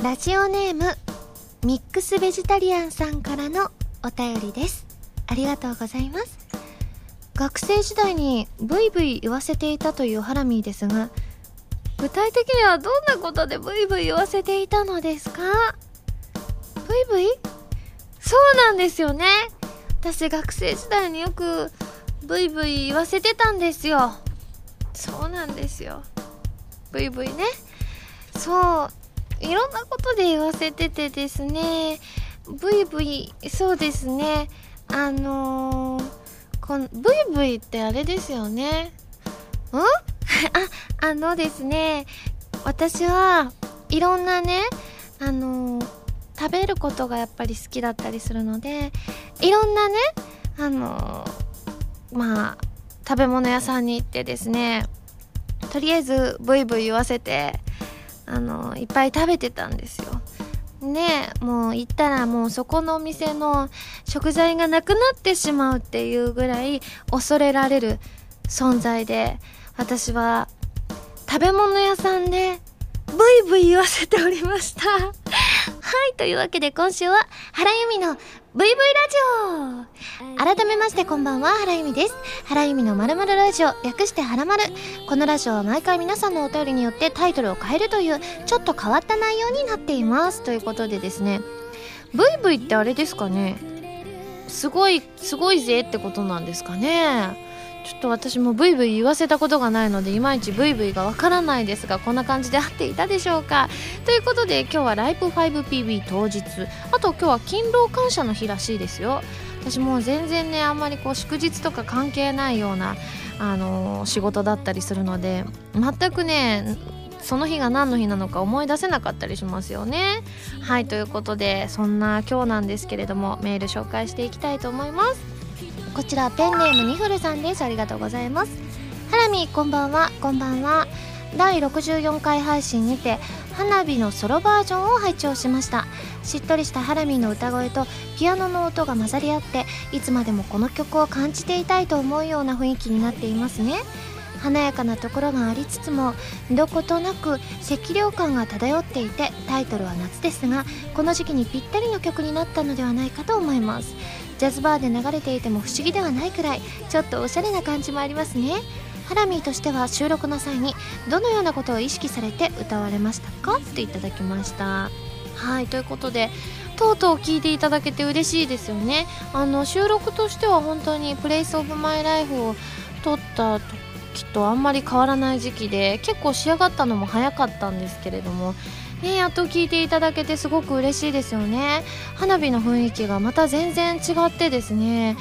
ラジオネームミックスベジタリアンさんからのお便りです。ありがとうございます。学生時代にブイブイ言わせていたというハラミーですが、具体的にはどんなことでブイブイ言わせていたのですか？ブイブイ？そうなんですよね。私学生時代によくブイブイ言わせてたんですよ。そうなんですよ。ブイブイね。そう、いろんなことで言わせててですね、ブイブイ、そうですね、ブイブイってあれですよね。あのですね、私はいろんなね、食べることがやっぱり好きだったりするので、いろんなね、食べ物屋さんに行ってですね、とりあえずブイブイ言わせて、いっぱい食べてたんですよ。ね、もう行ったらもうそこのお店の食材がなくなってしまうっていうぐらい恐れられる存在で、私は食べ物屋さんでブイブイ言わせておりましたはい、というわけで今週は原由美のブイブイラジオ。改めましてこんばんは、原由美です。原由美の〇〇ラジオ、略してはらまる。このラジオは毎回皆さんのお便りによってタイトルを変えるというちょっと変わった内容になっています。ということでですね、ブイブイってあれですかね、すごいぜってことなんですかね。ちょっと私もブイブイ言わせたことがないので、いまいちブイブイがわからないですが、こんな感じで合っていたでしょうか。ということで今日はライブ 5PB 当日、あと今日は勤労感謝の日らしいですよ。私もう全然ね、あんまりこう祝日とか関係ないような、仕事だったりするので、全くねその日が何の日なのか思い出せなかったりしますよね。はい、ということでそんな今日なんですけれども、メール紹介していきたいと思います。こちらペンネームニフルさんです。ありがとうございます。ハラミこんばんは。こんばんは。第64回配信にて花火のソロバージョンを拝聴しました。しっとりしたハラミの歌声とピアノの音が混ざり合って、いつまでもこの曲を感じていたいと思うような雰囲気になっていますね。華やかなところがありつつも、どことなく寂寥感が漂っていて、タイトルは夏ですが、この時期にぴったりの曲になったのではないかと思います。ジャズバーで流れていても不思議ではないくらい、ちょっとおしゃれな感じもありますね。ハラミーとしては収録の際にどのようなことを意識されて歌われましたか、っていただきました。はい、ということでとうとう聞いていただけて嬉しいですよね。収録としては本当に Place of My Life を撮った時とあんまり変わらない時期で、結構仕上がったのも早かったんですけれどもね、やっと聞いていただけてすごく嬉しいですよね。花火の雰囲気がまた全然違ってですね、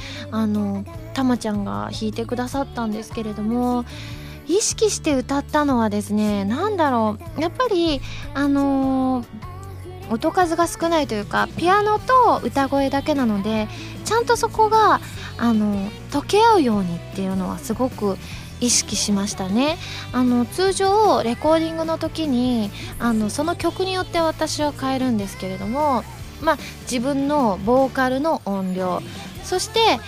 たまちゃんが弾いてくださったんですけれども、意識して歌ったのはですね、なんだろう、やっぱり音数が少ないというか、ピアノと歌声だけなので、ちゃんとそこが溶け合うようにっていうのはすごく意識しましたね。通常レコーディングの時にその曲によって私は変えるんですけれども、自分のボーカルの音量、そして、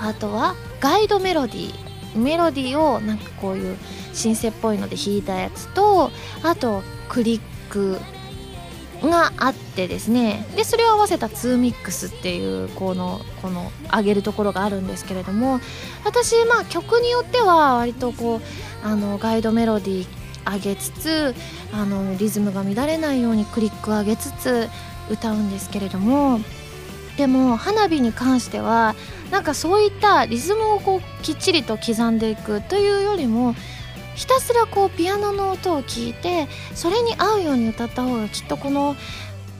あとはガイドメロディー、メロディーをなんかこういうシンセっぽいので弾いたやつと、あとクリックがあってですね、でそれを合わせた2ミックスっていう、この上げるところがあるんですけれども、私曲によっては割とこうガイドメロディー上げつつ、リズムが乱れないようにクリック上げつつ歌うんですけれども、でも花火に関してはなんかそういったリズムをこうきっちりと刻んでいくというよりも、ひたすらこうピアノの音を聞いて、それに合うように歌った方がきっとこの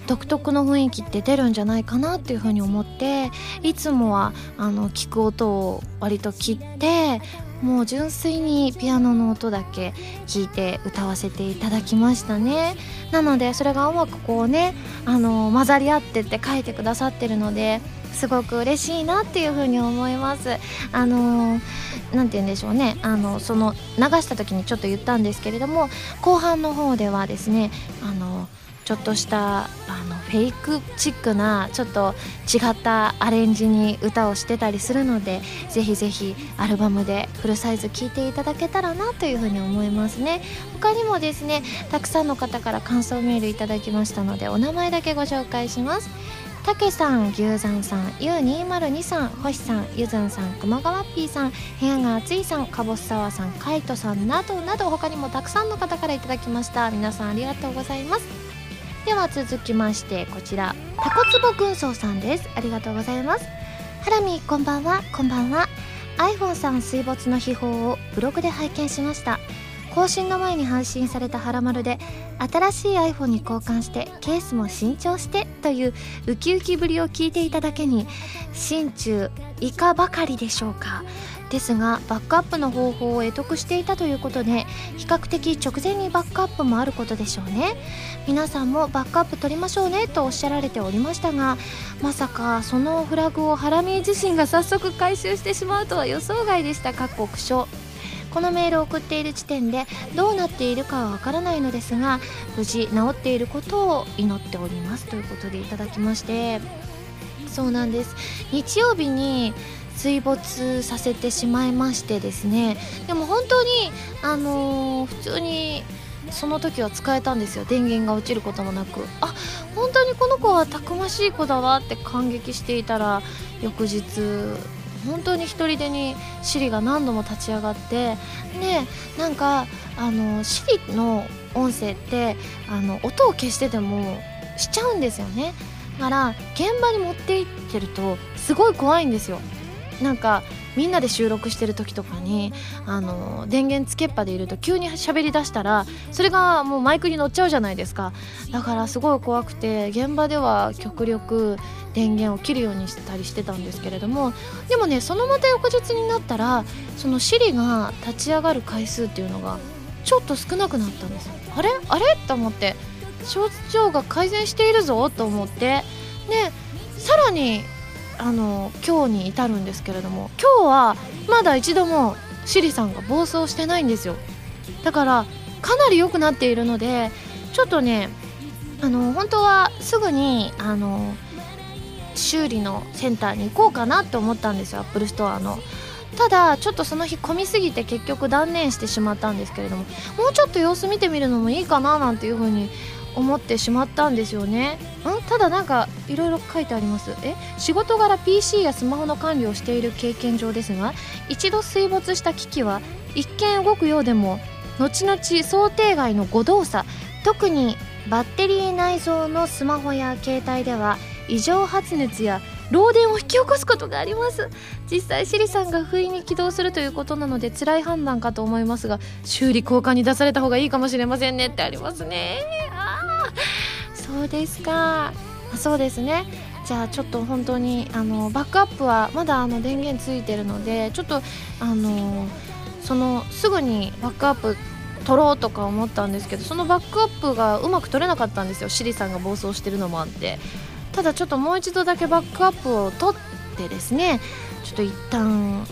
独特の雰囲気って出るんじゃないかなっていうふうに思って、いつもは聞く音を割と切って、もう純粋にピアノの音だけ聞いて歌わせていただきましたね。なのでそれがうまくこうね、混ざり合ってって書いてくださってるので、すごく嬉しいなっていうふうに思います。なんて言うんでしょうね、その流した時にちょっと言ったんですけれども、後半の方ではですね、ちょっとしたフェイクチックなちょっと違ったアレンジに歌をしてたりするので、ぜひぜひアルバムでフルサイズ聴いていただけたらなというふうに思いますね。他にもですね、たくさんの方から感想メールいただきましたので、お名前だけご紹介します。たけさん、牛山さん、U202 さん、星さん、ゆずんさん、くまがわっぴーさん、部屋が暑いさん、かぼすさわさん、かいとさんなどなど、他にもたくさんの方からいただきました。皆さんありがとうございます。では続きまして、こちらたこつぼ軍曹さんです。ありがとうございます。ハラミ、こんばんは。こんばんは。 iPhone さん水没の秘宝をブログで拝見しました。更新の前に配信されたハラマルで、新しい iPhone に交換してケースも新調してというウキウキぶりを聞いていただけに、心中以下ばかりでしょうか。ですがバックアップの方法を得得していたということで、比較的直前にバックアップもあることでしょうね。皆さんもバックアップ取りましょうねとおっしゃられておりましたが、まさかそのフラグをハラミ自身が早速回収してしまうとは予想外でした。かっこ苦笑。このメールを送っている時点でどうなっているかはわからないのですが、無事治っていることを祈っておりますということでいただきまして、そうなんです。日曜日に水没させてしまいましてですね、でも本当に普通にその時は使えたんですよ。電源が落ちることもなく、あ、本当にこの子はたくましい子だわって感激していたら、翌日本当に一人でにシリが何度も立ち上がって、でなんかシリの音声って音を消しててもしちゃうんですよね。だから現場に持って行ってるとすごい怖いんですよ。なんかみんなで収録してる時とかに電源つけっぱでいると急に喋り出したら、それがもうマイクに乗っちゃうじゃないですか。だからすごい怖くて、現場では極力電源を切るようにしたりしてたんですけれども、でもね、そのまた翌日になったら、そのシリが立ち上がる回数っていうのがちょっと少なくなったんです。あれあれと思って、症状が改善しているぞと思って、でさらに今日に至るんですけれども、今日はまだ一度もシリさんが暴走してないんですよ。だからかなり良くなっているので、ちょっとね本当はすぐに修理のセンターに行こうかなと思ったんですよ、アップルストアの。ただちょっとその日混みすぎて結局断念してしまったんですけれども、もうちょっと様子見てみるのもいいかななんていうふうに思ってしまったんですよね。ただなんかいろいろ書いてあります。仕事柄 PC やスマホの管理をしている経験上ですが、一度水没した機器は一見動くようでも後々想定外の誤動作、特にバッテリー内蔵のスマホや携帯では異常発熱や漏電を引き起こすことがあります。実際シリさんが不意に起動するということなので辛い判断かと思いますが、修理交換に出された方がいいかもしれませんねってありますね。あ、そうですか。そうですね。じゃあちょっと本当にバックアップはまだ電源ついてるので、ちょっとすぐにバックアップ撮ろうとか思ったんですけど、そのバックアップがうまく撮れなかったんですよ、シリさんが暴走してるのもあって。ただちょっともう一度だけバックアップを取ってですね、ちょっと一旦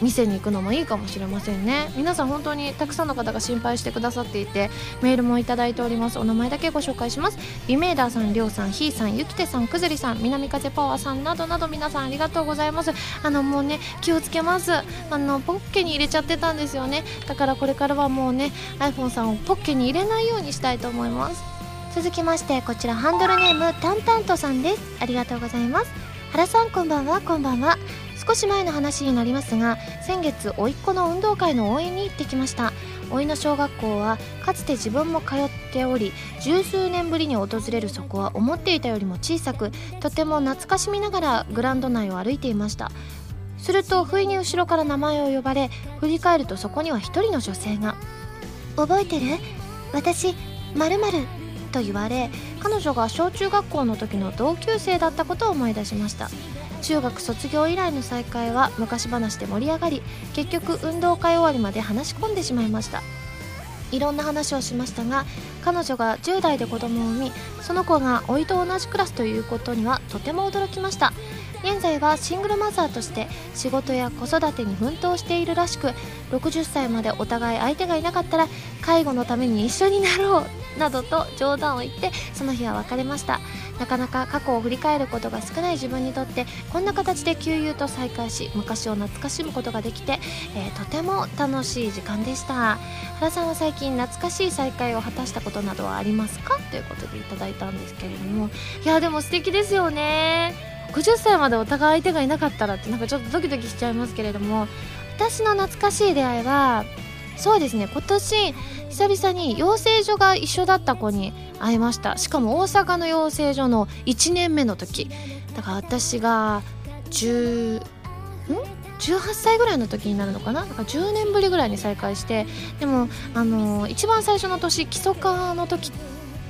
店に行くのもいいかもしれませんね。皆さん本当にたくさんの方が心配してくださっていて、メールもいただいております。お名前だけご紹介します。ビメーダーさん、りょうさん、ひーさん、ゆきてさん、くずりさん、南風パワーさんなどなど、皆さんありがとうございます。もうね、気をつけます。ポッケに入れちゃってたんですよね。だからこれからはもうね、 iPhone さんをポッケに入れないようにしたいと思います。続きまして、こちらハンドルネームタンタントさんです。ありがとうございます。原さん、こんばんは。こんばんは。少し前の話になりますが、先月甥っ子の運動会の応援に行ってきました。甥の小学校はかつて自分も通っており、十数年ぶりに訪れるそこは思っていたよりも小さく、とても懐かしみながらグラウンド内を歩いていました。すると不意に後ろから名前を呼ばれ、振り返るとそこには一人の女性が。覚えてる？私〇〇と言われ、彼女が小中学校の時の同級生だったことを思い出しました。中学卒業以来の再会は昔話で盛り上がり、結局運動会終わりまで話し込んでしまいました。いろんな話をしましたが、彼女が10代で子供を産み、その子が甥と同じクラスということにはとても驚きました。現在はシングルマザーとして仕事や子育てに奮闘しているらしく、60歳までお互い相手がいなかったら介護のために一緒になろうなどと冗談を言ってその日は別れました。なかなか過去を振り返ることが少ない自分にとってこんな形で旧友と再会し昔を懐かしむことができて、とても楽しい時間でした。原さんは最近懐かしい再会を果たしたことなどはありますか、ということでいただいたんですけれども、いやでも素敵ですよね。50歳までお互い相手がいなかったらってなんかちょっとドキドキしちゃいますけれども、私の懐かしい出会いはそうですね、今年久々に養成所が一緒だった子に会いました。しかも大阪の養成所の1年目の時だから、私が18歳ぐらいの時になるのかな、だから10年ぶりぐらいに再会して、でも一番最初の年基礎科の時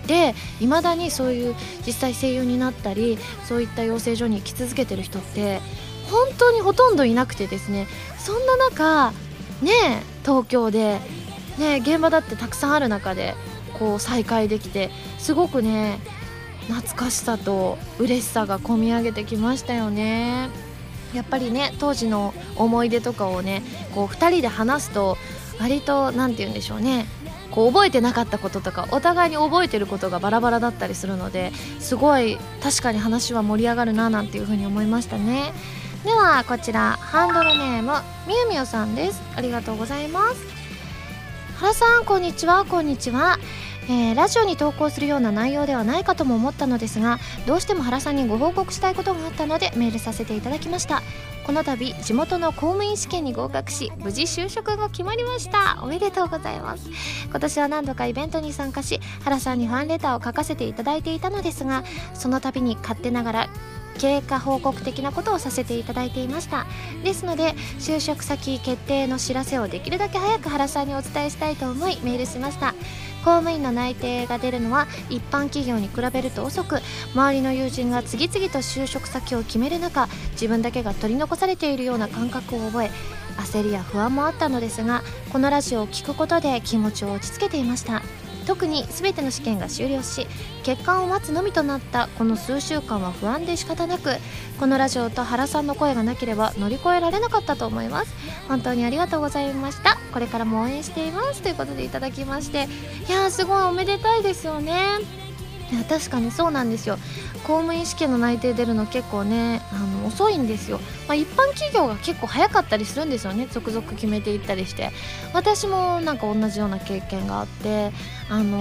で未だにそういう実際声優になったりそういった養成所に行き続けてる人って本当にほとんどいなくてですね、そんな中ねえ東京でねえ現場だってたくさんある中でこう再会できて、すごくね懐かしさと嬉しさが込み上げてきましたよね。やっぱりね当時の思い出とかをねこう2人で話すと割となんて言うんでしょうね、こう覚えてなかったこととかお互いに覚えてることがバラバラだったりするので、すごい確かに話は盛り上がるななんていう風に思いましたね。ではこちらハンドルネームみゆみゆさんです。ありがとうございます。原さんこんにちは。こんにちは。ラジオに投稿するような内容ではないかとも思ったのですが、どうしても原さんにご報告したいことがあったのでメールさせていただきました。この度地元の公務員試験に合格し無事就職が決まりました。おめでとうございます。今年は何度かイベントに参加し原さんにファンレターを書かせていただいていたのですが、その度に勝手ながら経過報告的なことをさせていただいていました。ですので就職先決定の知らせをできるだけ早く原さんにお伝えしたいと思いメールしました。公務員の内定が出るのは一般企業に比べると遅く、周りの友人が次々と就職先を決める中、自分だけが取り残されているような感覚を覚え、焦りや不安もあったのですが、このラジオを聞くことで気持ちを落ち着けていました。特に全ての試験が終了し結果を待つのみとなったこの数週間は不安で仕方なく、このラジオと原さんの声がなければ乗り越えられなかったと思います。本当にありがとうございました。これからも応援しています、ということでいただきまして、いやーすごいおめでたいですよね。いや確かにそうなんですよ。公務員試験の内定出るの結構ね遅いんですよ。一般企業が結構早かったりするんですよね、続々決めていったりして。私もなんか同じような経験があって、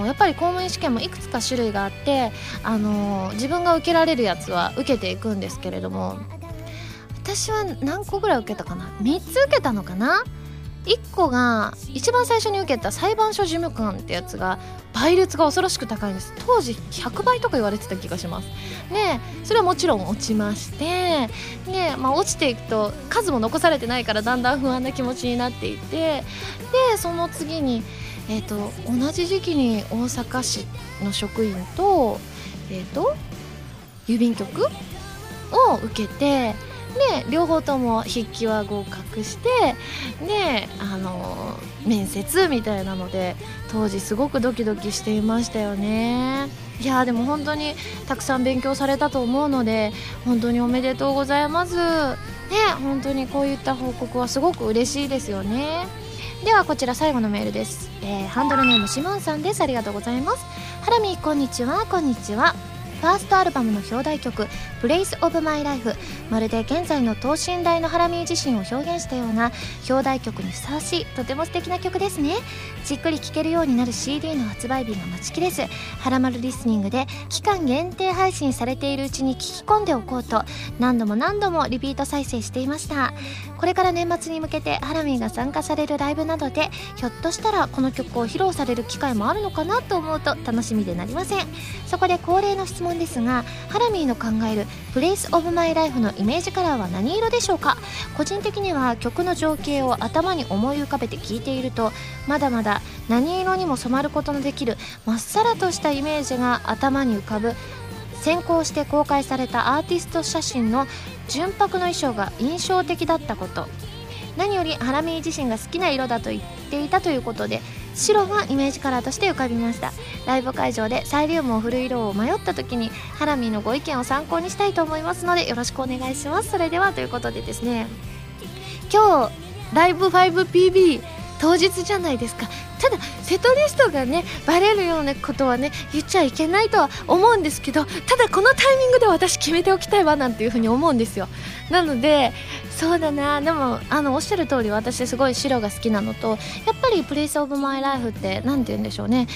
やっぱり公務員試験もいくつか種類があって、自分が受けられるやつは受けていくんですけれども、私は何個ぐらい受けたかな、3つ受けたのかな。1個が一番最初に受けた裁判所事務官ってやつが倍率が恐ろしく高いんです。当時100倍とか言われてた気がします。でそれはもちろん落ちまして、で、落ちていくと数も残されてないからだんだん不安な気持ちになっていて、でその次に、同じ時期に大阪市の職員と、郵便局を受けて、で両方とも筆記は合格して、で面接みたいなので当時すごくドキドキしていましたよね。いやでも本当にたくさん勉強されたと思うので本当におめでとうございます、ね、本当にこういった報告はすごく嬉しいですよね。ではこちら最後のメールです、ハンドルネームシモンさんです。ありがとうございます。ハラミこんにちは。こんにちは。ファーストアルバムの表題曲 Place of My Life、 まるで現在の等身大のハラミー自身を表現したような表題曲にふさわしいとても素敵な曲ですね。じっくり聴けるようになる CD の発売日が待ちきれず、ハラマルリスニングで期間限定配信されているうちに聴き込んでおこうと何度もリピート再生していました。これから年末に向けてハラミーが参加されるライブなどでひょっとしたらこの曲を披露される機会もあるのかなと思うと楽しみでなりません。そこで恒例の質問ですが、ハラミーの考える Place of My Life のイメージカラーは何色でしょうか。個人的には曲の情景を頭に思い浮かべて聴いているとまだまだ何色にも染まることのできるまっさらとしたイメージが頭に浮かぶ。先行して公開されたアーティスト写真の純白の衣装が印象的だったこと、何よりハラミー自身が好きな色だと言っていたということで白がイメージカラーとして浮かびました。ライブ会場でサイリウムを振る色を迷った時にハラミーのご意見を参考にしたいと思いますのでよろしくお願いします。それではということでですね、今日ライブ 5PB 当日じゃないですか。ただセットリストがねバレるようなことはね言っちゃいけないとは思うんですけど、ただこのタイミングで私決めておきたいわなんていうふうに思うんですよ。なのでそうだな、でもおっしゃる通り私すごい白が好きなのと、やっぱり Place of My Life ってなんて言うんでしょうね、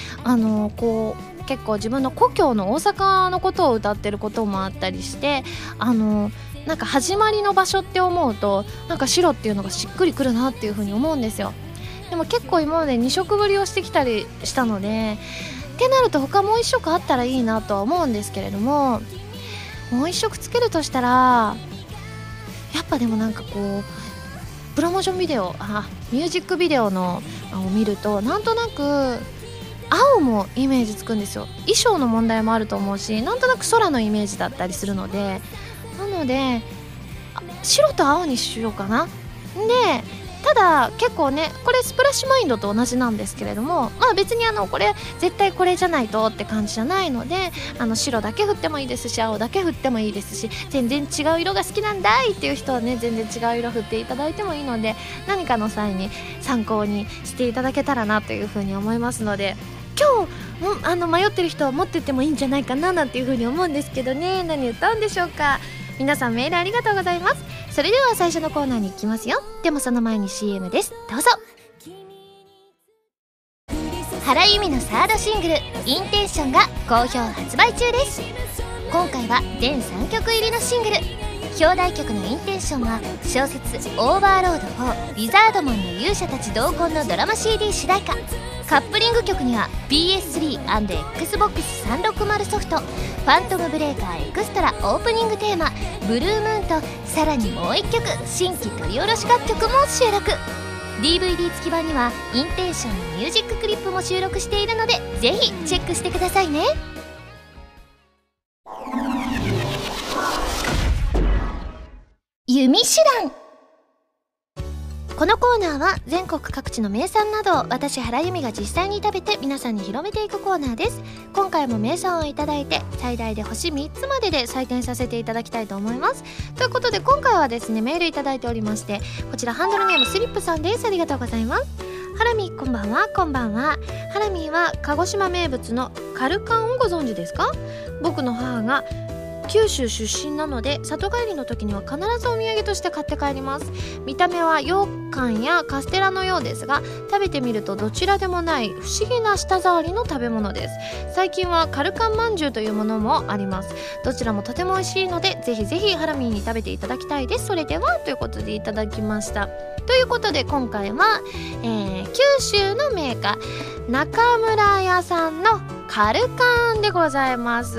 こう結構自分の故郷の大阪のことを歌ってることもあったりして、なんか始まりの場所って思うとなんか白っていうのがしっくりくるなっていうふうに思うんですよ。でも結構今まで2色ぶりをしてきたりしたのでってなると他もう1色あったらいいなとは思うんですけれども、もう1色つけるとしたらやっぱでもなんかこうプロモーションビデオミュージックビデオのを見るとなんとなく青もイメージつくんですよ。衣装の問題もあると思うし、なんとなく空のイメージだったりするので、なので白と青にしようかな。でただ結構ねこれスプラッシュマインドと同じなんですけれども、まあ別にこれ絶対これじゃないとって感じじゃないので、白だけ振ってもいいですし青だけ振ってもいいですし、全然違う色が好きなんだいっていう人はね全然違う色振っていただいてもいいので、何かの際に参考にしていただけたらなというふうに思いますので、今日も迷ってる人は持ってってもいいんじゃないかななんていうふうに思うんですけどね。何歌うんでしょうか。皆さんメールありがとうございます。それでは最初のコーナーに行きますよ。でもその前に CM です。どうぞ。原由美のサードシングル「インテンション」が好評発売中です。今回は全3曲入りのシングル。表題曲の「インテンション」は小説「オーバーロード4ウィザードマンの勇者たち同梱」のドラマ CD 主題歌。カップリング曲には PS3&Xbox360 ソフト「ファントムブレーカーエクストラ」オープニングテーマ「ブルームーン」とさらにもう1曲新規取り下ろし楽曲も収録。 DVD 付き版にはインテンションのミュージッククリップも収録しているのでぜひチェックしてくださいね。弓手段。このコーナーは全国各地の名産などを私原由美が実際に食べて皆さんに広めていくコーナーです。今回も名産をいただいて最大で星3つまでで採点させていただきたいと思います。ということで今回はですねメールいただいておりまして、こちらハンドルネームスリップさんです。ありがとうございます。ハラミこんばんは。こんばんは。ハラミは鹿児島名物のカルカンをご存知ですか。僕の母が九州出身なので里帰りの時には必ずお土産として買って帰ります。見た目は羊羹やカステラのようですが食べてみるとどちらでもない不思議な舌触りの食べ物です。最近はカルカンまんじゅうというものもあります。どちらもとても美味しいのでぜひぜひハラミーに食べていただきたいです。それではということでいただきました。ということで今回は、九州の銘菓中村屋さんのカルカンでございます。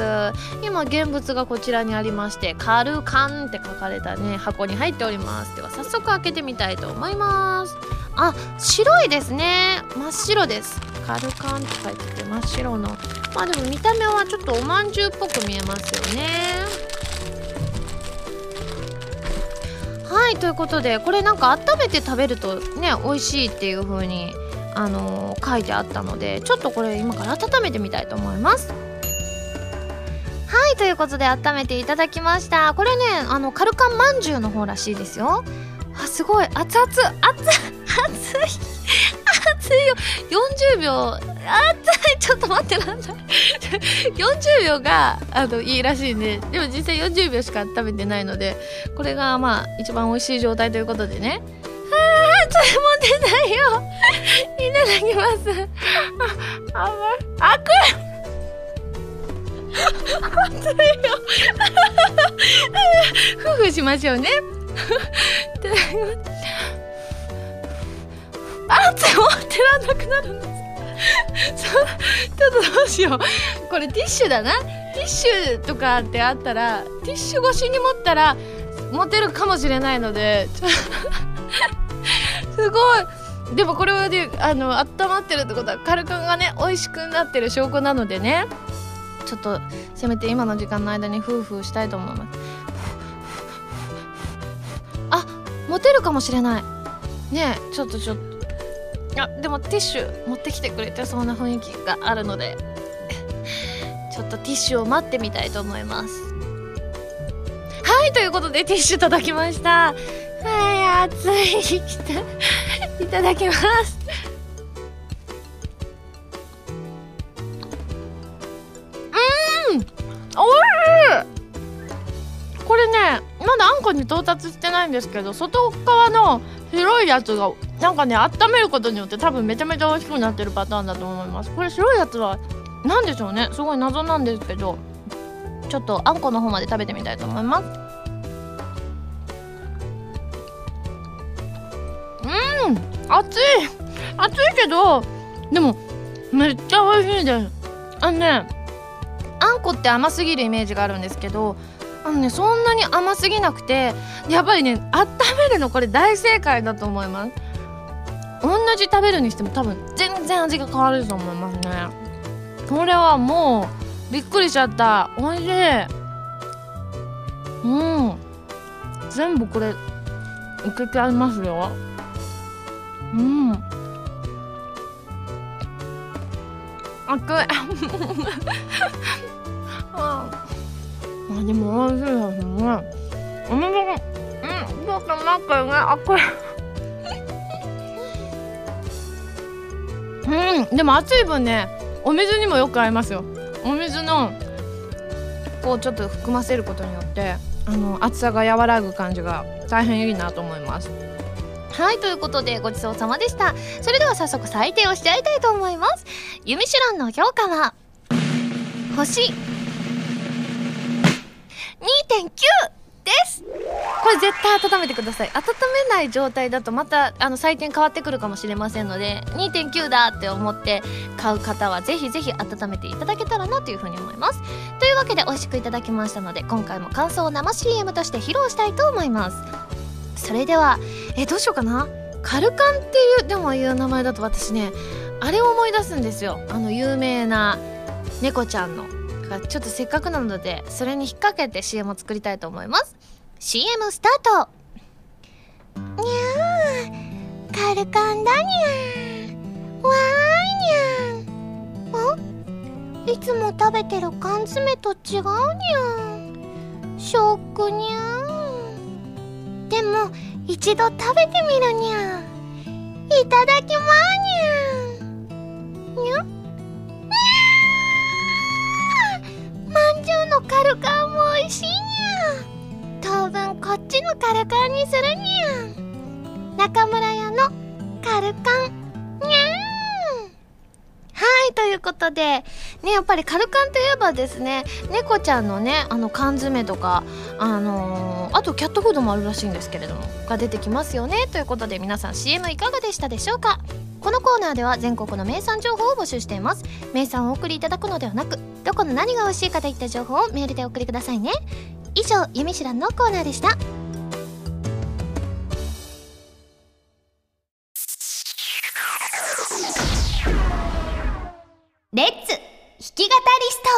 今現物がこちらにありまして、カルカンって書かれたね箱に入っております。では早速開けてみたいと思います。あ、白いですね。真っ白です。カルカンって書いてて真っ白の、まあでも見た目はちょっとおまんじゅうっぽく見えますよね。はい、ということでこれなんか温めて食べるとね美味しいっていう風に書いてあったので、ちょっとこれ今から温めてみたいと思います。はい、ということで温めていただきました。これねカルカンまんじゅうの方らしいですよ。あ、すごい熱々熱々熱いよ。40秒、熱い、ちょっと待って、なんだ40秒がいいらしいね。でも実際40秒しか食べてないのでこれがまあ一番美味しい状態ということでね。あー、ちょっと持ってないよいただきます。あく熱いよふふしましょうねいただきます。熱い、持ってらんなくなるんですちょっとどうしよう。これティッシュだな。ティッシュとかってあったらティッシュ越しに持ったら持てるかもしれないのですごい。でもこれはね温まってるってことはカルカンがね美味しくなってる証拠なのでね、ちょっとせめて今の時間の間にフーフーしたいと思います。あ、持てるかもしれないね。えちょっとあ、でもティッシュ持ってきてくれてそうな雰囲気があるのでちょっとティッシュを待ってみたいと思います。はい、ということでティッシュいただきました。はい、熱いいただきますかに到達してないんですけど、外側の白いやつがなんかね、温めることによって多分めちゃめちゃ美味しくなってるパターンだと思います。これ白いやつは何でしょうね、すごい謎なんですけど、ちょっとあんこの方まで食べてみたいと思います。熱い熱いけど、でもめっちゃ美味しいです。あんこって甘すぎるイメージがあるんですけど、そんなに甘すぎなくて、やっぱりね、温めるのこれ大正解だと思います。同じ食べるにしても多分全然味が変わると思いますね。これはもうびっくりしちゃった、美味しい。全部これ受けてありますよ。熱いでも美味しいですね。ちょっと待ってね、熱いでも熱い分ね、お水にもよく合いますよ。お水のこうちょっと含ませることによって、熱さが和らぐ感じが大変いいなと思います。はい、ということでごちそうさまでした。それでは早速採点をしてやりたいと思います。ユミシュランの評価は星 2.9 です。これ絶対温めてください。温めない状態だとまた採点変わってくるかもしれませんので、 2.9 だって思って買う方はぜひぜひ温めていただけたらなというふうに思います。というわけで美味しくいただきましたので、今回も感想を生 CM として披露したいと思います。それではどうしようかな。カルカンっていういう名前だと私ね、あれを思い出すんですよ。有名な猫ちゃんのがちょっとせっかくなので、それに引っ掛けて CM を作りたいと思います。 CM スタート。にゃー、カルカンだにゃー、わーいにゃー、んいつも食べてる缶詰と違うにゃー、ショックにゃー、でも一度食べてみるにゃ、いただきまーにゃ、にゃにゃー、まんじゅうのカルカンもおいしいにゃ、当分こっちのカルカンにするにゃ、中村屋のカルカンにゃー。はい、ということでね、やっぱりカルカンといえばですね、猫ちゃんのね、缶詰とかあとキャットフードもあるらしいんですけれどもが出てきますよね。ということで皆さん CM いかがでしたでしょうか。このコーナーでは全国の名産情報を募集しています。名産をお送りいただくのではなく、どこの何が美味しいかといった情報をメールでお送りくださいね。以上、ユミシュランのコーナーでした。レッツ弾き語りスト。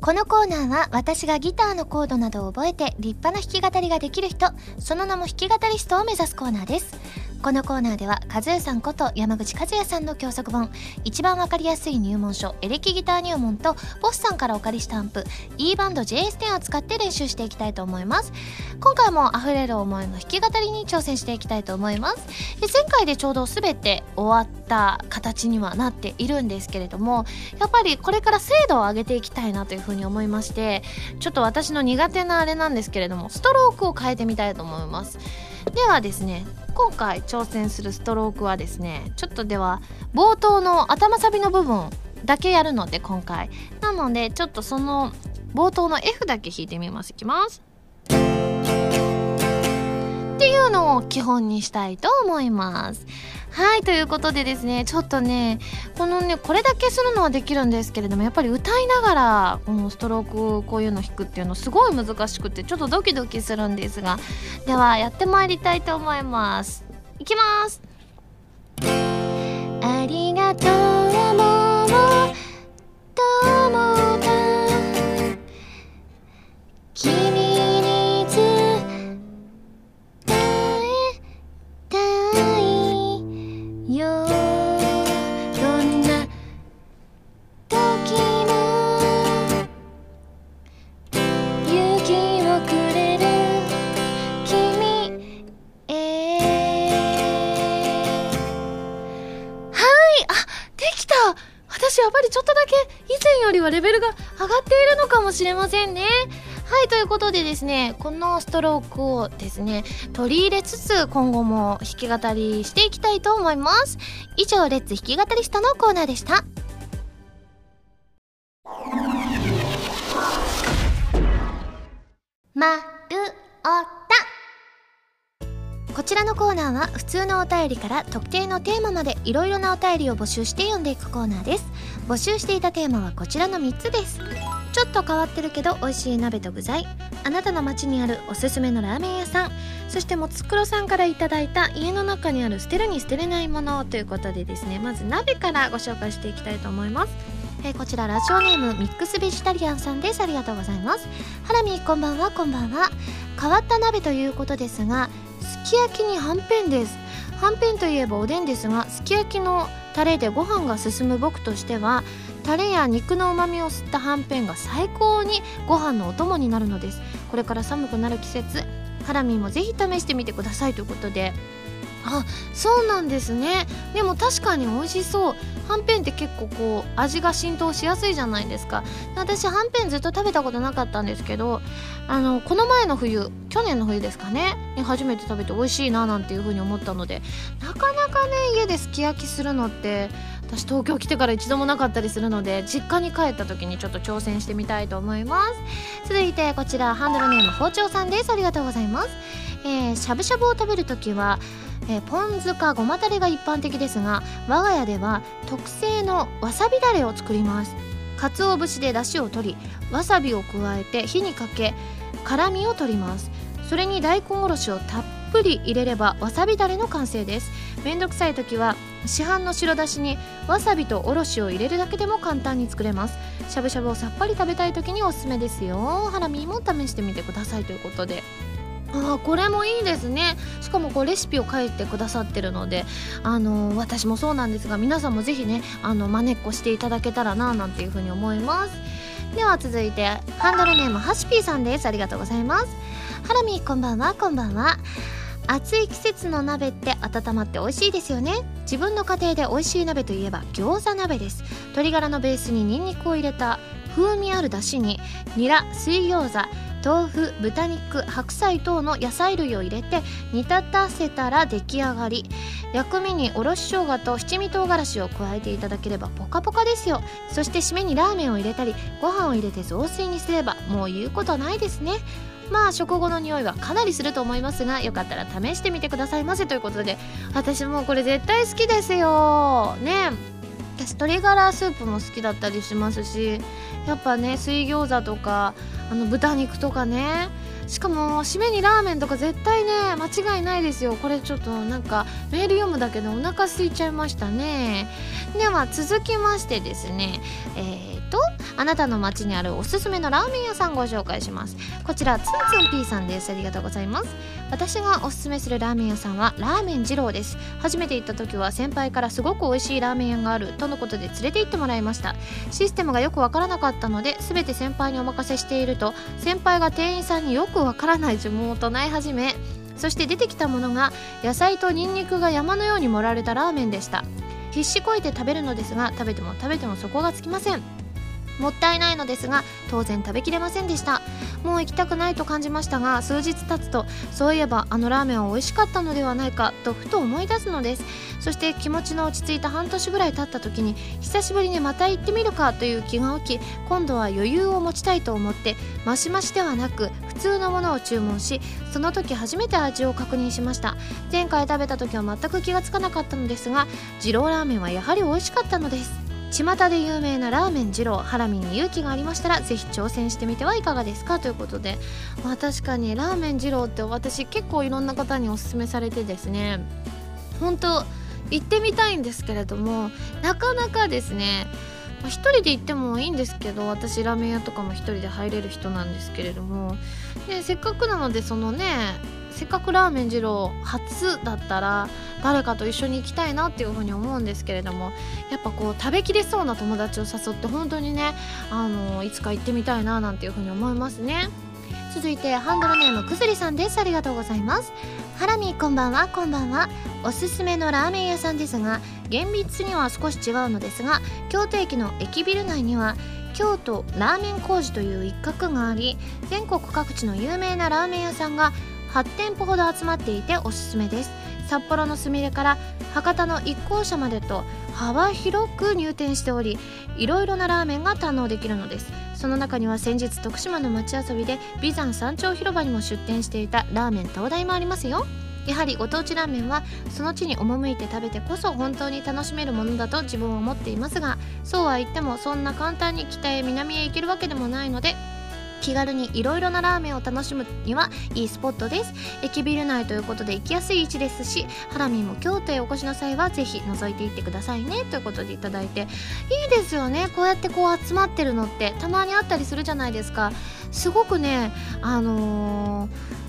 このコーナーは私がギターのコードなどを覚えて立派な弾き語りができる人、その名も弾き語りストを目指すコーナーです。このコーナーではカズーさんこと山口和也さんの教則本、一番わかりやすい入門書エレキギター入門と、ボスさんからお借りしたアンプ E バンド JS10 を使って練習していきたいと思います。今回もあふれる思いの弾き語りに挑戦していきたいと思います。前回でちょうど全て終わった形にはなっているんですけれども、やっぱりこれから精度を上げていきたいなというふうに思いまして、ちょっと私の苦手なあれなんですけれども、ストロークを変えてみたいと思います。ではですね、今回挑戦するストロークはですね、ちょっとでは冒頭の頭サビの部分だけやるので、今回なのでちょっとその冒頭の F だけ弾いてみます。いきますっていうのを基本にしたいと思います。はい、ということでですね、ちょっとね、これだけするのはできるんですけれども、やっぱり歌いながらこのストローク、こういうの弾くっていうのすごい難しくて、ちょっとドキドキするんですが、ではやってまいりたいと思います。いきます。ありがとうもどうもだ、君やっぱりちょっとだけ以前よりはレベルが上がっているのかもしれませんね。はい、ということでですね、このストロークをですね取り入れつつ今後も弾き語りしていきたいと思います。以上、レッツ弾き語りしたのコーナーでした。まるおた。こちらのコーナーは普通のお便りから特定のテーマまでいろいろなお便りを募集して読んでいくコーナーです。募集していたテーマはこちらの3つです。ちょっと変わってるけど美味しい鍋と具材、あなたの街にあるおすすめのラーメン屋さん、そしてもつくろさんからいただいた家の中にある捨てるに捨てれないものということでですね、まず鍋からご紹介していきたいと思います。こちらラジオネームミックスベジタリアンさんです。ありがとうございます。ハラミー、こんばんは。こんばんは。変わった鍋ということですが、すき焼きにはんぺんです。はんぺんといえばおでんですが、すき焼きのタレでご飯が進む僕としては、タレや肉の旨味を吸ったはんぺんが最高にご飯のお供になるのです。これから寒くなる季節、ハラミーもぜひ試してみてくださいということで。あ、そうなんですね。でも確かに美味しそう。はんぺんって結構こう味が浸透しやすいじゃないですか。私はんぺんずっと食べたことなかったんですけど、この前の冬、去年の冬ですかね、初めて食べて美味しいななんていう風に思ったので、なかなかね家ですき焼きするのって私東京来てから一度もなかったりするので、実家に帰った時にちょっと挑戦してみたいと思います。続いてこちらハンドルネーム包丁さんです。ありがとうございます。しゃぶしゃぶを食べるときはポン酢かごまだれが一般的ですが、我が家では特製のわさびだれを作ります。鰹節で出汁を取り、わさびを加えて火にかけ辛みを取ります。それに大根おろしをたっぷり入れればわさびだれの完成です。めんどくさい時は市販の白だしにわさびとおろしを入れるだけでも簡単に作れます。しゃぶしゃぶをさっぱり食べたい時におすすめですよ。ハラミも試してみてくださいということで。あ、これもいいですね。しかもこうレシピを書いてくださってるので、私もそうなんですが、皆さんもぜひねまねっこしていただけたらななんていうふうに思います。では続いてハンドルネームハシピーさんです。ありがとうございます。ハラミー、こんばんは。こんばんは。暑い季節の鍋って温まって美味しいですよね。自分の家庭で美味しい鍋といえば餃子鍋です。鶏ガラのベースにニンニクを入れた風味ある出汁にニラ、水餃子、豆腐、豚肉、白菜等の野菜類を入れて煮立たせたら出来上がり、薬味におろし生姜と七味唐辛子を加えていただければポカポカですよ。そして締めにラーメンを入れたりご飯を入れて雑炊にすればもう言うことないですね。まあ食後の匂いはかなりすると思いますが、よかったら試してみてくださいませということで。私もこれ絶対好きですよね。私鶏ガラスープも好きだったりしますし、やっぱね水餃子とか豚肉とかね、しかも締めにラーメンとか絶対ね間違いないですよ。これちょっとなんかメール読むだけでお腹空いちゃいましたね。では続きましてですね、あなたの街にあるおすすめのラーメン屋さんご紹介します。こちらツンツンピーさんです。ありがとうございます。私がおすすめするラーメン屋さんはラーメン二郎です。初めて行った時は先輩からすごく美味しいラーメン屋があるとのことで連れて行ってもらいました。システムがよくわからなかったので全て先輩にお任せしていると、先輩が店員さんによくわからない呪文を唱え始め、そして出てきたものが野菜とニンニクが山のように盛られたラーメンでした。必死こいて食べるのですが、食べても食べても底がつきません。もったいないのですが当然食べきれませんでした。もう行きたくないと感じましたが、数日経つとそういえばあのラーメンは美味しかったのではないかとふと思い出すのです。そして気持ちの落ち着いた半年ぐらい経った時に久しぶりにまた行ってみるかという気が起き、今度は余裕を持ちたいと思ってマシマシではなく普通のものを注文し、その時初めて味を確認しました。前回食べた時は全く気がつかなかったのですが、二郎ラーメンはやはり美味しかったのです。巷で有名なラーメン二郎、ハラミに勇気がありましたらぜひ挑戦してみてはいかがですかということで、確かにラーメン二郎って私結構いろんな方におすすめされてですね、本当行ってみたいんですけれども、なかなかですね、一人で行ってもいいんですけど、私ラーメン屋とかも一人で入れる人なんですけれども、でせっかくなのでそのね、せっかくラーメン二郎初だったら誰かと一緒に行きたいなっていうふうに思うんですけれども、やっぱこう食べきれそうな友達を誘って本当にねいつか行ってみたいななんていうふうに思いますね。続いてハンドルネームくずりさんです。ありがとうございます。ハラミー、こんばんは。こんばんは。おすすめのラーメン屋さんですが、厳密には少し違うのですが、京都駅の駅ビル内には京都ラーメン工事という一角があり、全国各地の有名なラーメン屋さんが8店舗ほど集まっていておすすめです。札幌のすみれから博多の一向社までと幅広く入店しており、いろいろなラーメンが堪能できるのです。その中には先日徳島の街遊びで美山山頂広場にも出店していたラーメン東大もありますよ。やはりご当地ラーメンはその地に赴いて食べてこそ本当に楽しめるものだと自分は思っていますが、そうは言ってもそんな簡単に北へ南へ行けるわけでもないので、気軽にいろいろなラーメンを楽しむにはいいスポットです。駅ビル内ということで行きやすい位置ですし、ハラミも京都へお越しの際はぜひ覗いていってくださいねということでいただいて、いいですよね。こうやってこう集まってるのってたまにあったりするじゃないですか。すごくね、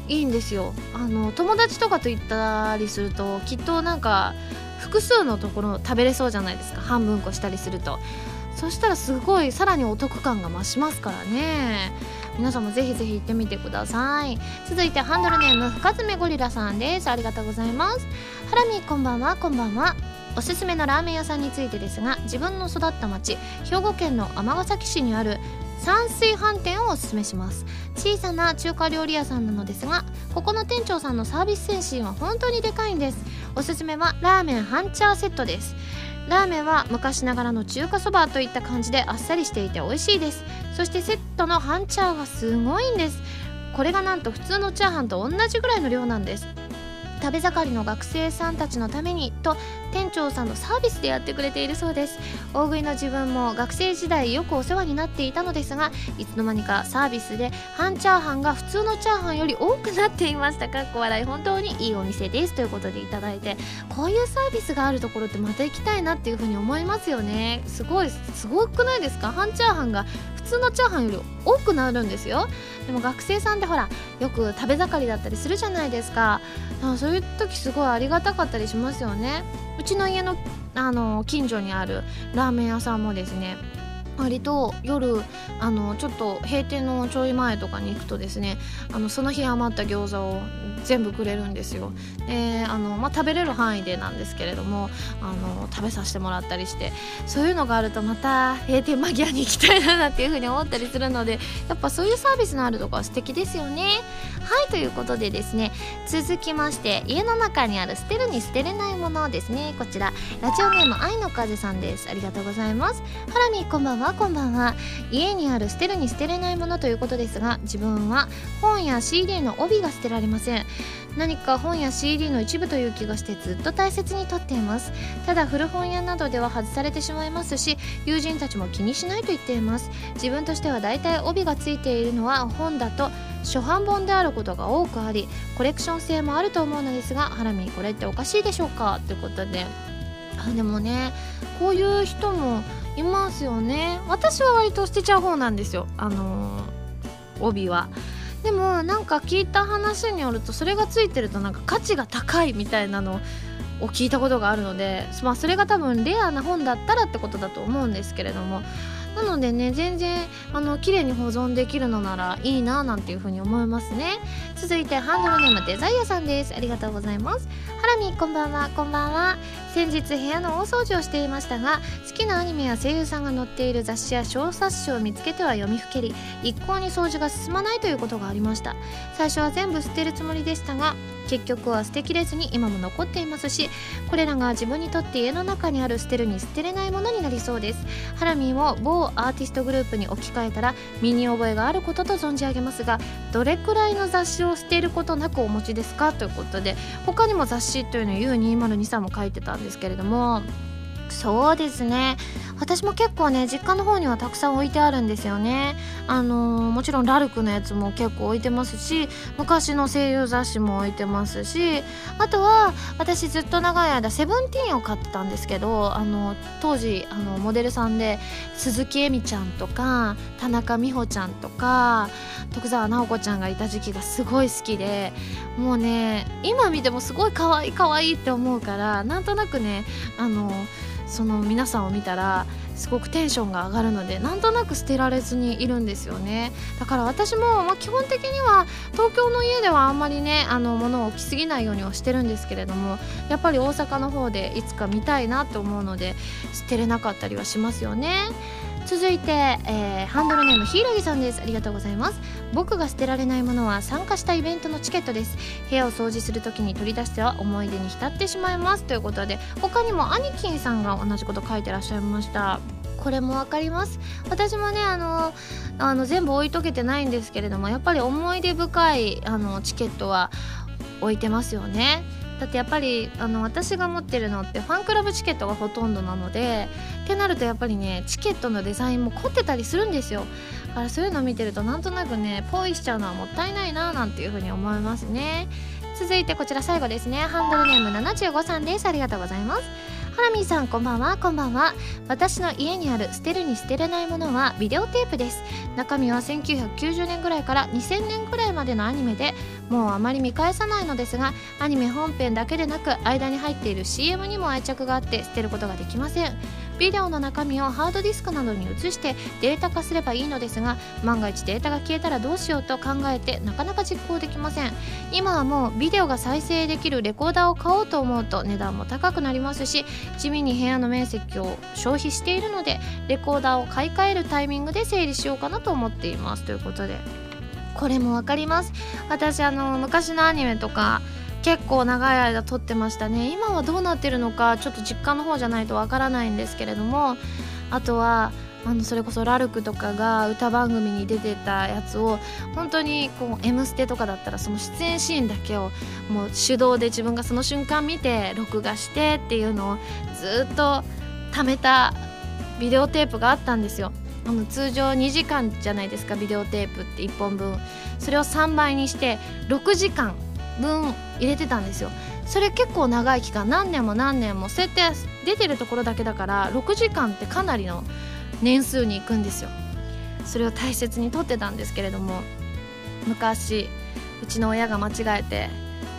いいんですよ。友達とかと行ったりするときっとなんか複数のところ食べれそうじゃないですか。半分こしたりすると、そしたらすごいさらにお得感が増しますからね。皆さんもぜひぜひ行ってみてください。続いてハンドルネーム深爪ゴリラさんです。ありがとうございます。ハラミこんばんは。こんばんは。おすすめのラーメン屋さんについてですが、自分の育った町兵庫県の尼崎市にある山水飯店をおすすめします。小さな中華料理屋さんなのですが、ここの店長さんのサービス精神は本当にでかいんです。おすすめはラーメン半チャーセットです。ラーメンは昔ながらの中華そばといった感じであっさりしていて美味しいです。そしてセットの半チャーはすごいんです。これがなんと普通のチャーハンと同じぐらいの量なんです。食べ盛りの学生さんたちのためにと店長さんのサービスでやってくれているそうです。大食いの自分も学生時代よくお世話になっていたのですが、いつの間にかサービスで半チャーハンが普通のチャーハンより多くなっていました。かっこ笑い。本当にいいお店ですということでいただいて、こういうサービスがあるところってまた行きたいなっていうふうに思いますよね。すごくないですか。半チャーハンが普通のチャーハンより多くなるんですよ。でも学生さんってほらよく食べ盛りだったりするじゃないですか。そういう時すごいありがたかったりしますよね。うちの家の、近所にあるラーメン屋さんもですね、割と夜ちょっと閉店のちょい前とかに行くとですね、その日余った餃子を全部くれるんですよ。で食べれる範囲でなんですけれども、食べさせてもらったりして、そういうのがあるとまた閉店間際に行きたいなっていうふうに思ったりするので、やっぱそういうサービスのあるとこは素敵ですよね。はい、ということでですね、続きまして家の中にある捨てるに捨てれないものですね。こちらラジオネーム愛の風さんです。ありがとうございます。ハラミこんばんは。こんばんは。家にある捨てるに捨てれないものということですが、自分は本や CD の帯が捨てられません。何か本や CD の一部という気がしてずっと大切に取っています。ただ古本屋などでは外されてしまいますし、友人たちも気にしないと言っています。自分としてはだいたい帯がついているのは本だと初版本であることが多くあり、コレクション性もあると思うのですが、ハラミこれっておかしいでしょうかということで、でもね、こういう人もいますよね。私は割と捨てちゃう方なんですよ、帯は。でもなんか聞いた話によると、それがついてるとなんか価値が高いみたいなのを聞いたことがあるので、それが多分レアな本だったらってことだと思うんですけれども、なのでね、全然綺麗に保存できるのならいいななんていうふうに思いますね。続いてハンドルネームデザイアさんです。ありがとうございます。ハラミこんばんは。こんばんは。先日部屋の大掃除をしていましたが、好きなアニメや声優さんが載っている雑誌や小冊子を見つけては読みふけり、一向に掃除が進まないということがありました。最初は全部捨てるつもりでしたが、結局は捨てきれずに今も残っていますし、これらが自分にとって家の中にある捨てるに捨てれないものになりそうです。ハラミを某アーティストグループに置き換えたら身に覚えがあることと存じ上げますが、どれくらいの雑誌を捨てることなくお持ちですかということで、他にも雑誌というのを U2023 も書いてたんですけれども、そうですね、私も結構ね、実家の方にはたくさん置いてあるんですよね。もちろんラルクのやつも結構置いてますし、昔の声優雑誌も置いてますし、あとは私ずっと長い間セブンティーンを買ってたんですけど、当時モデルさんで鈴木恵美ちゃんとか田中美穂ちゃんとか徳澤直子ちゃんがいた時期がすごい好きで、もうね、今見てもすごい可愛い可愛いって思うから、なんとなくね、その皆さんを見たらすごくテンションが上がるので、なんとなく捨てられずにいるんですよね。だから私も、基本的には東京の家ではあんまりね、物を置きすぎないようにはしてるんですけれども、やっぱり大阪の方でいつか見たいなと思うので捨てれなかったりはしますよね。続いて、ハンドルネームひいらぎさんです。ありがとうございます。僕が捨てられないものは参加したイベントのチケットです。部屋を掃除するときに取り出しては思い出に浸ってしまいます、ということで、他にもアニキンさんが同じこと書いてらっしゃいました。これもわかります。私もね、全部置いとけてないんですけれども、やっぱり思い出深いチケットは置いてますよね。だってやっぱり私が持ってるのってファンクラブチケットがほとんどなので、ってなるとやっぱりね、チケットのデザインも凝ってたりするんですよ。だからそういうのを見てるとなんとなくね、ポイしちゃうのはもったいないな、なんていうふうに思いますね。続いてこちら最後ですね。ハンドルネーム75さんです。ありがとうございます。ハラミーさん、こんばんは。こんばんは。私の家にある捨てるに捨てれないものはビデオテープです。中身は1990年ぐらいから2000年ぐらいまでのアニメで、もうあまり見返さないのですが、アニメ本編だけでなく間に入っている CM にも愛着があって捨てることができません。ビデオの中身をハードディスクなどに移してデータ化すればいいのですが、万が一データが消えたらどうしようと考えてなかなか実行できません。今はもうビデオが再生できるレコーダーを買おうと思うと値段も高くなりますし、地味に部屋の面積を消費しているので、レコーダーを買い替えるタイミングで整理しようかなと思っています、ということで、これもわかります。私昔のアニメとか結構長い間撮ってましたね。今はどうなってるのかちょっと実家の方じゃないとわからないんですけれども、あとはそれこそラルクとかが歌番組に出てたやつを、本当にこう M ステとかだったらその出演シーンだけをもう手動で自分がその瞬間見て録画してっていうのをずっと貯めたビデオテープがあったんですよ。通常2時間じゃないですか、ビデオテープって1本分。それを3倍にして6時間分入れてたんですよ。それ結構長い期間、何年も何年も、そうやって出てるところだけだから、6時間ってかなりの年数に行くんですよ。それを大切に撮ってたんですけれども、昔うちの親が間違えて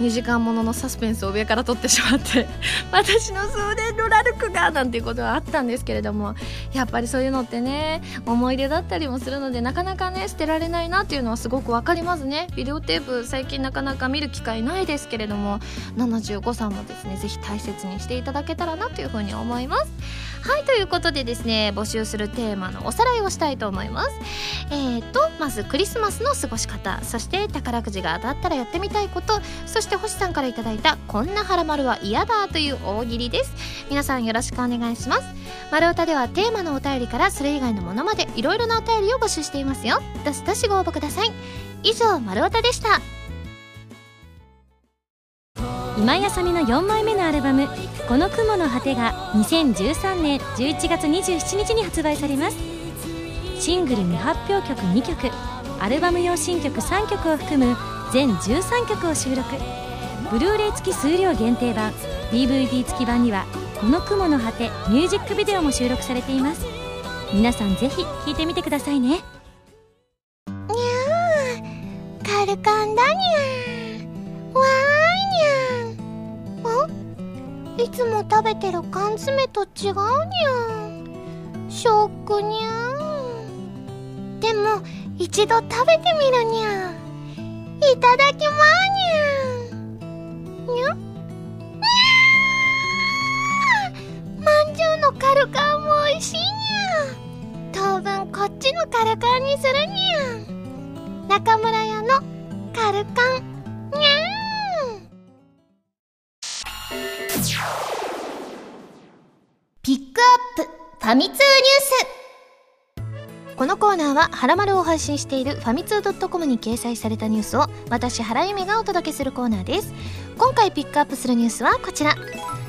2時間もののサスペンスを上から撮ってしまって私の数年のラルクが、なんていうことはあったんですけれども、やっぱりそういうのってね、思い出だったりもするので、なかなかね捨てられないなっていうのはすごくわかりますね。ビデオテープ最近なかなか見る機会ないですけれども、75さんもですね、ぜひ大切にしていただけたらなというふうに思います。はい、ということでですね、募集するテーマのおさらいをしたいと思います。まずクリスマスの過ごし方、そして宝くじが当たったらやってみたいこと、そして星さんからいただいたこんなハラマルは嫌だという大喜利です。皆さんよろしくお願いします。丸太ではテーマのお便りからそれ以外のものまでいろいろなお便りを募集していますよ。どしどしご応募ください。以上、丸太でした。今井あさみの4枚目のアルバム「この雲の果て」が2013年11月27日に発売されます。シングル未発表曲2曲、アルバム用新曲3曲を含む全13曲を収録。ブルーレイ付き数量限定版、 DVD 付き版にはこの雲の果てミュージックビデオも収録されています。皆さんぜひ聴いてみてくださいね。にゃー、カルカンだにゃー、わーいにゃーん、いつも食べてる缶詰と違うにゃー、ショックにゃー。でも一度食べてみるにゃー。いただきまーにゃー。にゃー、まんじゅうのカルカンもおいしいにゃー。当分こっちのカルカンにするにゃー。中村屋のカルカンにゃー。ピックアップファミ通ニュース。このコーナーはハラマルを配信しているファミツー .com に掲載されたニュースを私原由美がお届けするコーナーです。今回ピックアップするニュースはこちら。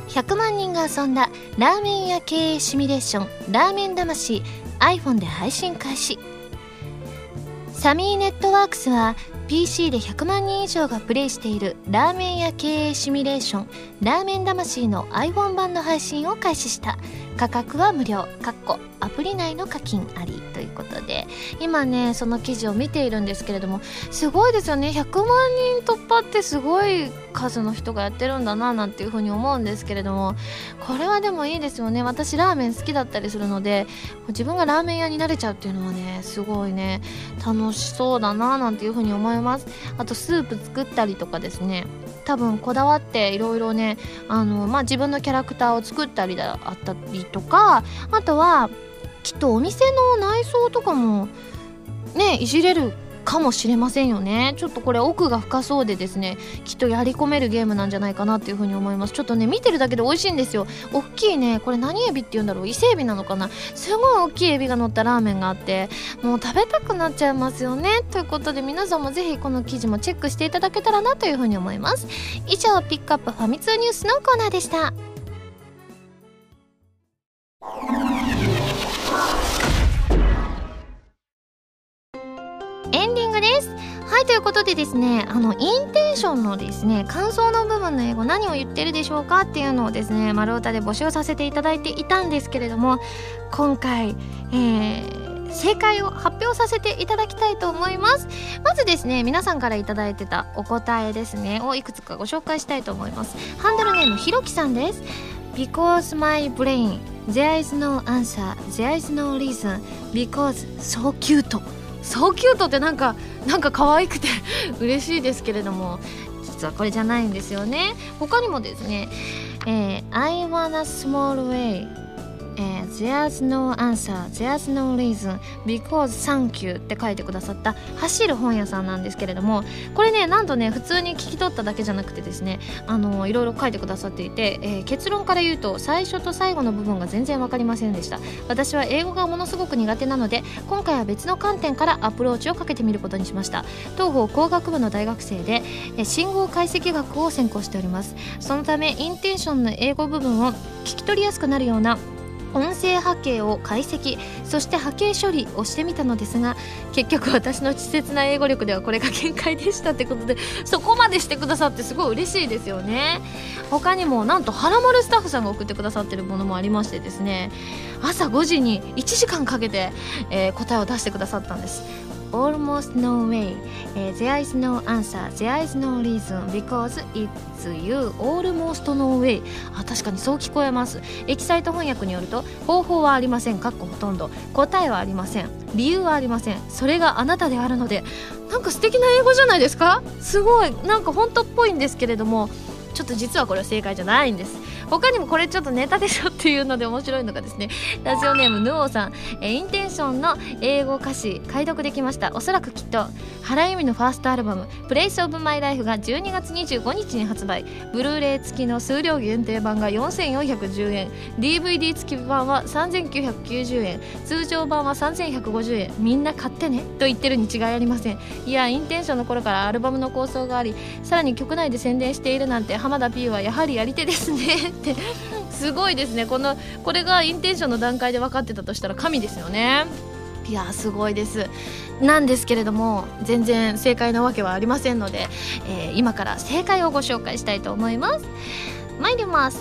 100万人が遊んだラーメン屋経営シミュレーション、ラーメン魂 iPhone で配信開始。サミーネットワークスは PC で100万人以上がプレイしているラーメン屋経営シミュレーション、ラーメン魂の iPhone 版の配信を開始した。価格は無料アプリ内の課金あり、ということで、今ねその記事を見ているんですけれども、すごいですよね。100万人突破ってすごい数の人がやってるんだな、なんていうふうに思うんですけれども、これはでもいいですよね。私ラーメン好きだったりするので、自分がラーメン屋になれちゃうっていうのはね、すごいね楽しそうだな、なんていうふうに思います。あとスープ作ったりとかですね、多分こだわっていろいろね、自分のキャラクターを作ったりだったりとか、あとはきっとお店の内装とかもねいじれるかもしれませんよね。ちょっとこれ奥が深そうでですね、きっとやり込めるゲームなんじゃないかなっていうふうに思います。ちょっとね見てるだけで美味しいんですよ。おっきいね、これ何エビって言うんだろう、伊勢エビなのかな、すごい大きいエビが乗ったラーメンがあって、もう食べたくなっちゃいますよね。ということで皆さんもぜひこの記事もチェックしていただけたらなというふうに思います。以上、ピックアップファミ通ニュースのコーナーでした。はい、ということでですね、インテンションのですね感想の部分の英語何を言ってるでしょうかっていうのをですね丸太で募集させていただいていたんですけれども、今回、正解を発表させていただきたいと思います。まずですね、皆さんからいただいてたお答えですねをいくつかご紹介したいと思います。ハンドルネームひろきさんです。 Because my brain there is no answer there is no reason because so cute。So cuteってなんか可愛くて嬉しいですけれども、実はこれじゃないんですよね。他にもですね、I want a small way、there's no answer there's no reason because thank you って書いてくださった走る本屋さんなんですけれども、これねなんとね普通に聞き取っただけじゃなくてですね、いろいろ書いてくださっていて、結論から言うと最初と最後の部分が全然わかりませんでした。私は英語がものすごく苦手なので今回は別の観点からアプローチをかけてみることにしました。東方工学部の大学生で信号解析学を専攻しております。そのためインテンションの英語部分を聞き取りやすくなるような音声波形を解析、そして波形処理をしてみたのですが、結局私の稚拙な英語力ではこれが限界でしたってことで、そこまでしてくださってすごい嬉しいですよね。他にもなんと原丸スタッフさんが送ってくださってるものもありましてですね、朝5時に1時間かけて、答えを出してくださったんです。 Almost no way、there is no answer there is no reason because it's you almost no way。 確かにそう聞こえます。エキサイト翻訳によると、方法はありませんかっこほとんど、答えはありません、理由はありません、それがあなたであるので。なんか素敵な英語じゃないですか。すごいなんか本当っぽいんですけれども、ちょっと実はこれは正解じゃないんです。他にもこれちょっとネタでしょっていうので面白いのがですね、ラジオネームヌオさん、インテンションの英語歌詞解読できました。おそらくきっと原由美のファーストアルバム Place of My Life が12月25日に発売、ブルーレイ付きの数量限定版が4410円、 DVD 付き版は3990円、通常版は3150円。みんな買ってねと言ってるに違いありません。いや、インテンションの頃からアルバムの構想があり、さらに局内で宣伝しているなんて浜田 P はやはりやり手ですねってすごいですね。これがインテンションの段階で分かってたとしたら神ですよね。いやすごいです。なんですけれども全然正解なわけはありませんので、今から正解をご紹介したいと思います。参ります。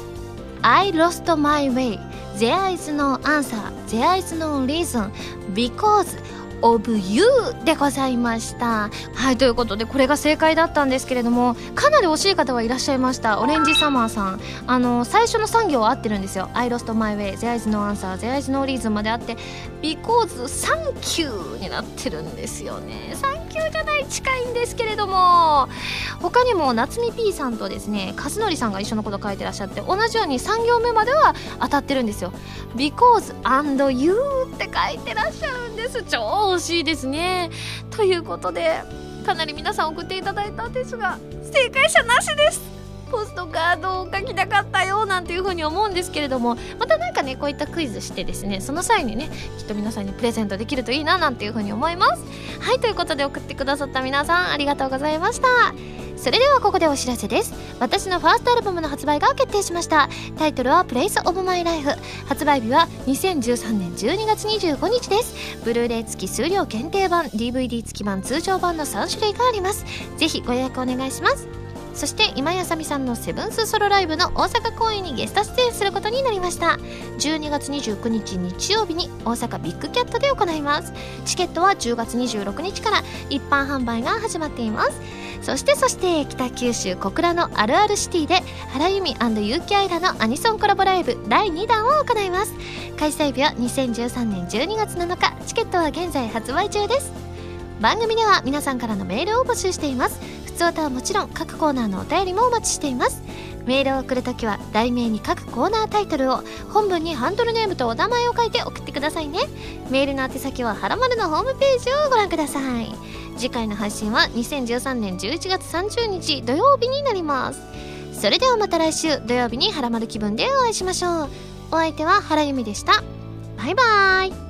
I lost my way There is no answer There is no reason Because of you でございました。はい、ということでこれが正解だったんですけれども、かなり惜しい方はいらっしゃいました。オレンジサマーさん、最初の3行は合ってるんですよ。 I lost my way There is no answer There is no reason まであって Because thank you になってるんですよね。 Thank you じゃない、近いんですけれども、他にも夏美 P さんとですねかすのりさんが一緒のこと書いてらっしゃって、同じように3行目までは当たってるんですよ。 Because and you って書いてらっしゃるんです。超惜しいですね。ということでかなり皆さん送っていただいたんですが、正解者なしです。ポストカードを書きたかったよなんていう風に思うんですけれども、またなんかねこういったクイズしてですね、その際にねきっと皆さんにプレゼントできるといいななんていう風に思います。はい、ということで送ってくださった皆さんありがとうございました。それではここでお知らせです。私のファーストアルバムの発売が決定しました。タイトルは Place of My Life、 発売日は2013年12月25日です。ブルーレイ付き数量限定版、 DVD 付き版、通常版の3種類があります。ぜひご予約お願いします。そして今井あさみさんのセブンスソロライブの大阪公演にゲスト出演することになりました。12月29日日曜日に大阪ビッグキャットで行います。チケットは10月26日から一般販売が始まっています。そして北九州小倉のあるあるシティで原由美&結城愛らのアニソンコラボライブ第2弾を行います。開催日は2013年12月7日、チケットは現在発売中です。番組では皆さんからのメールを募集しています。普通歌はもちろん各コーナーのお便りもお待ちしています。メールを送るときは題名に各コーナータイトルを、本文にハンドルネームとお名前を書いて送ってくださいね。メールの宛先ははらまるのホームページをご覧ください。次回の配信は2013年11月30日土曜日になります。それではまた来週土曜日にはらまる気分でお会いしましょう。お相手は原由美でした。バイバイ。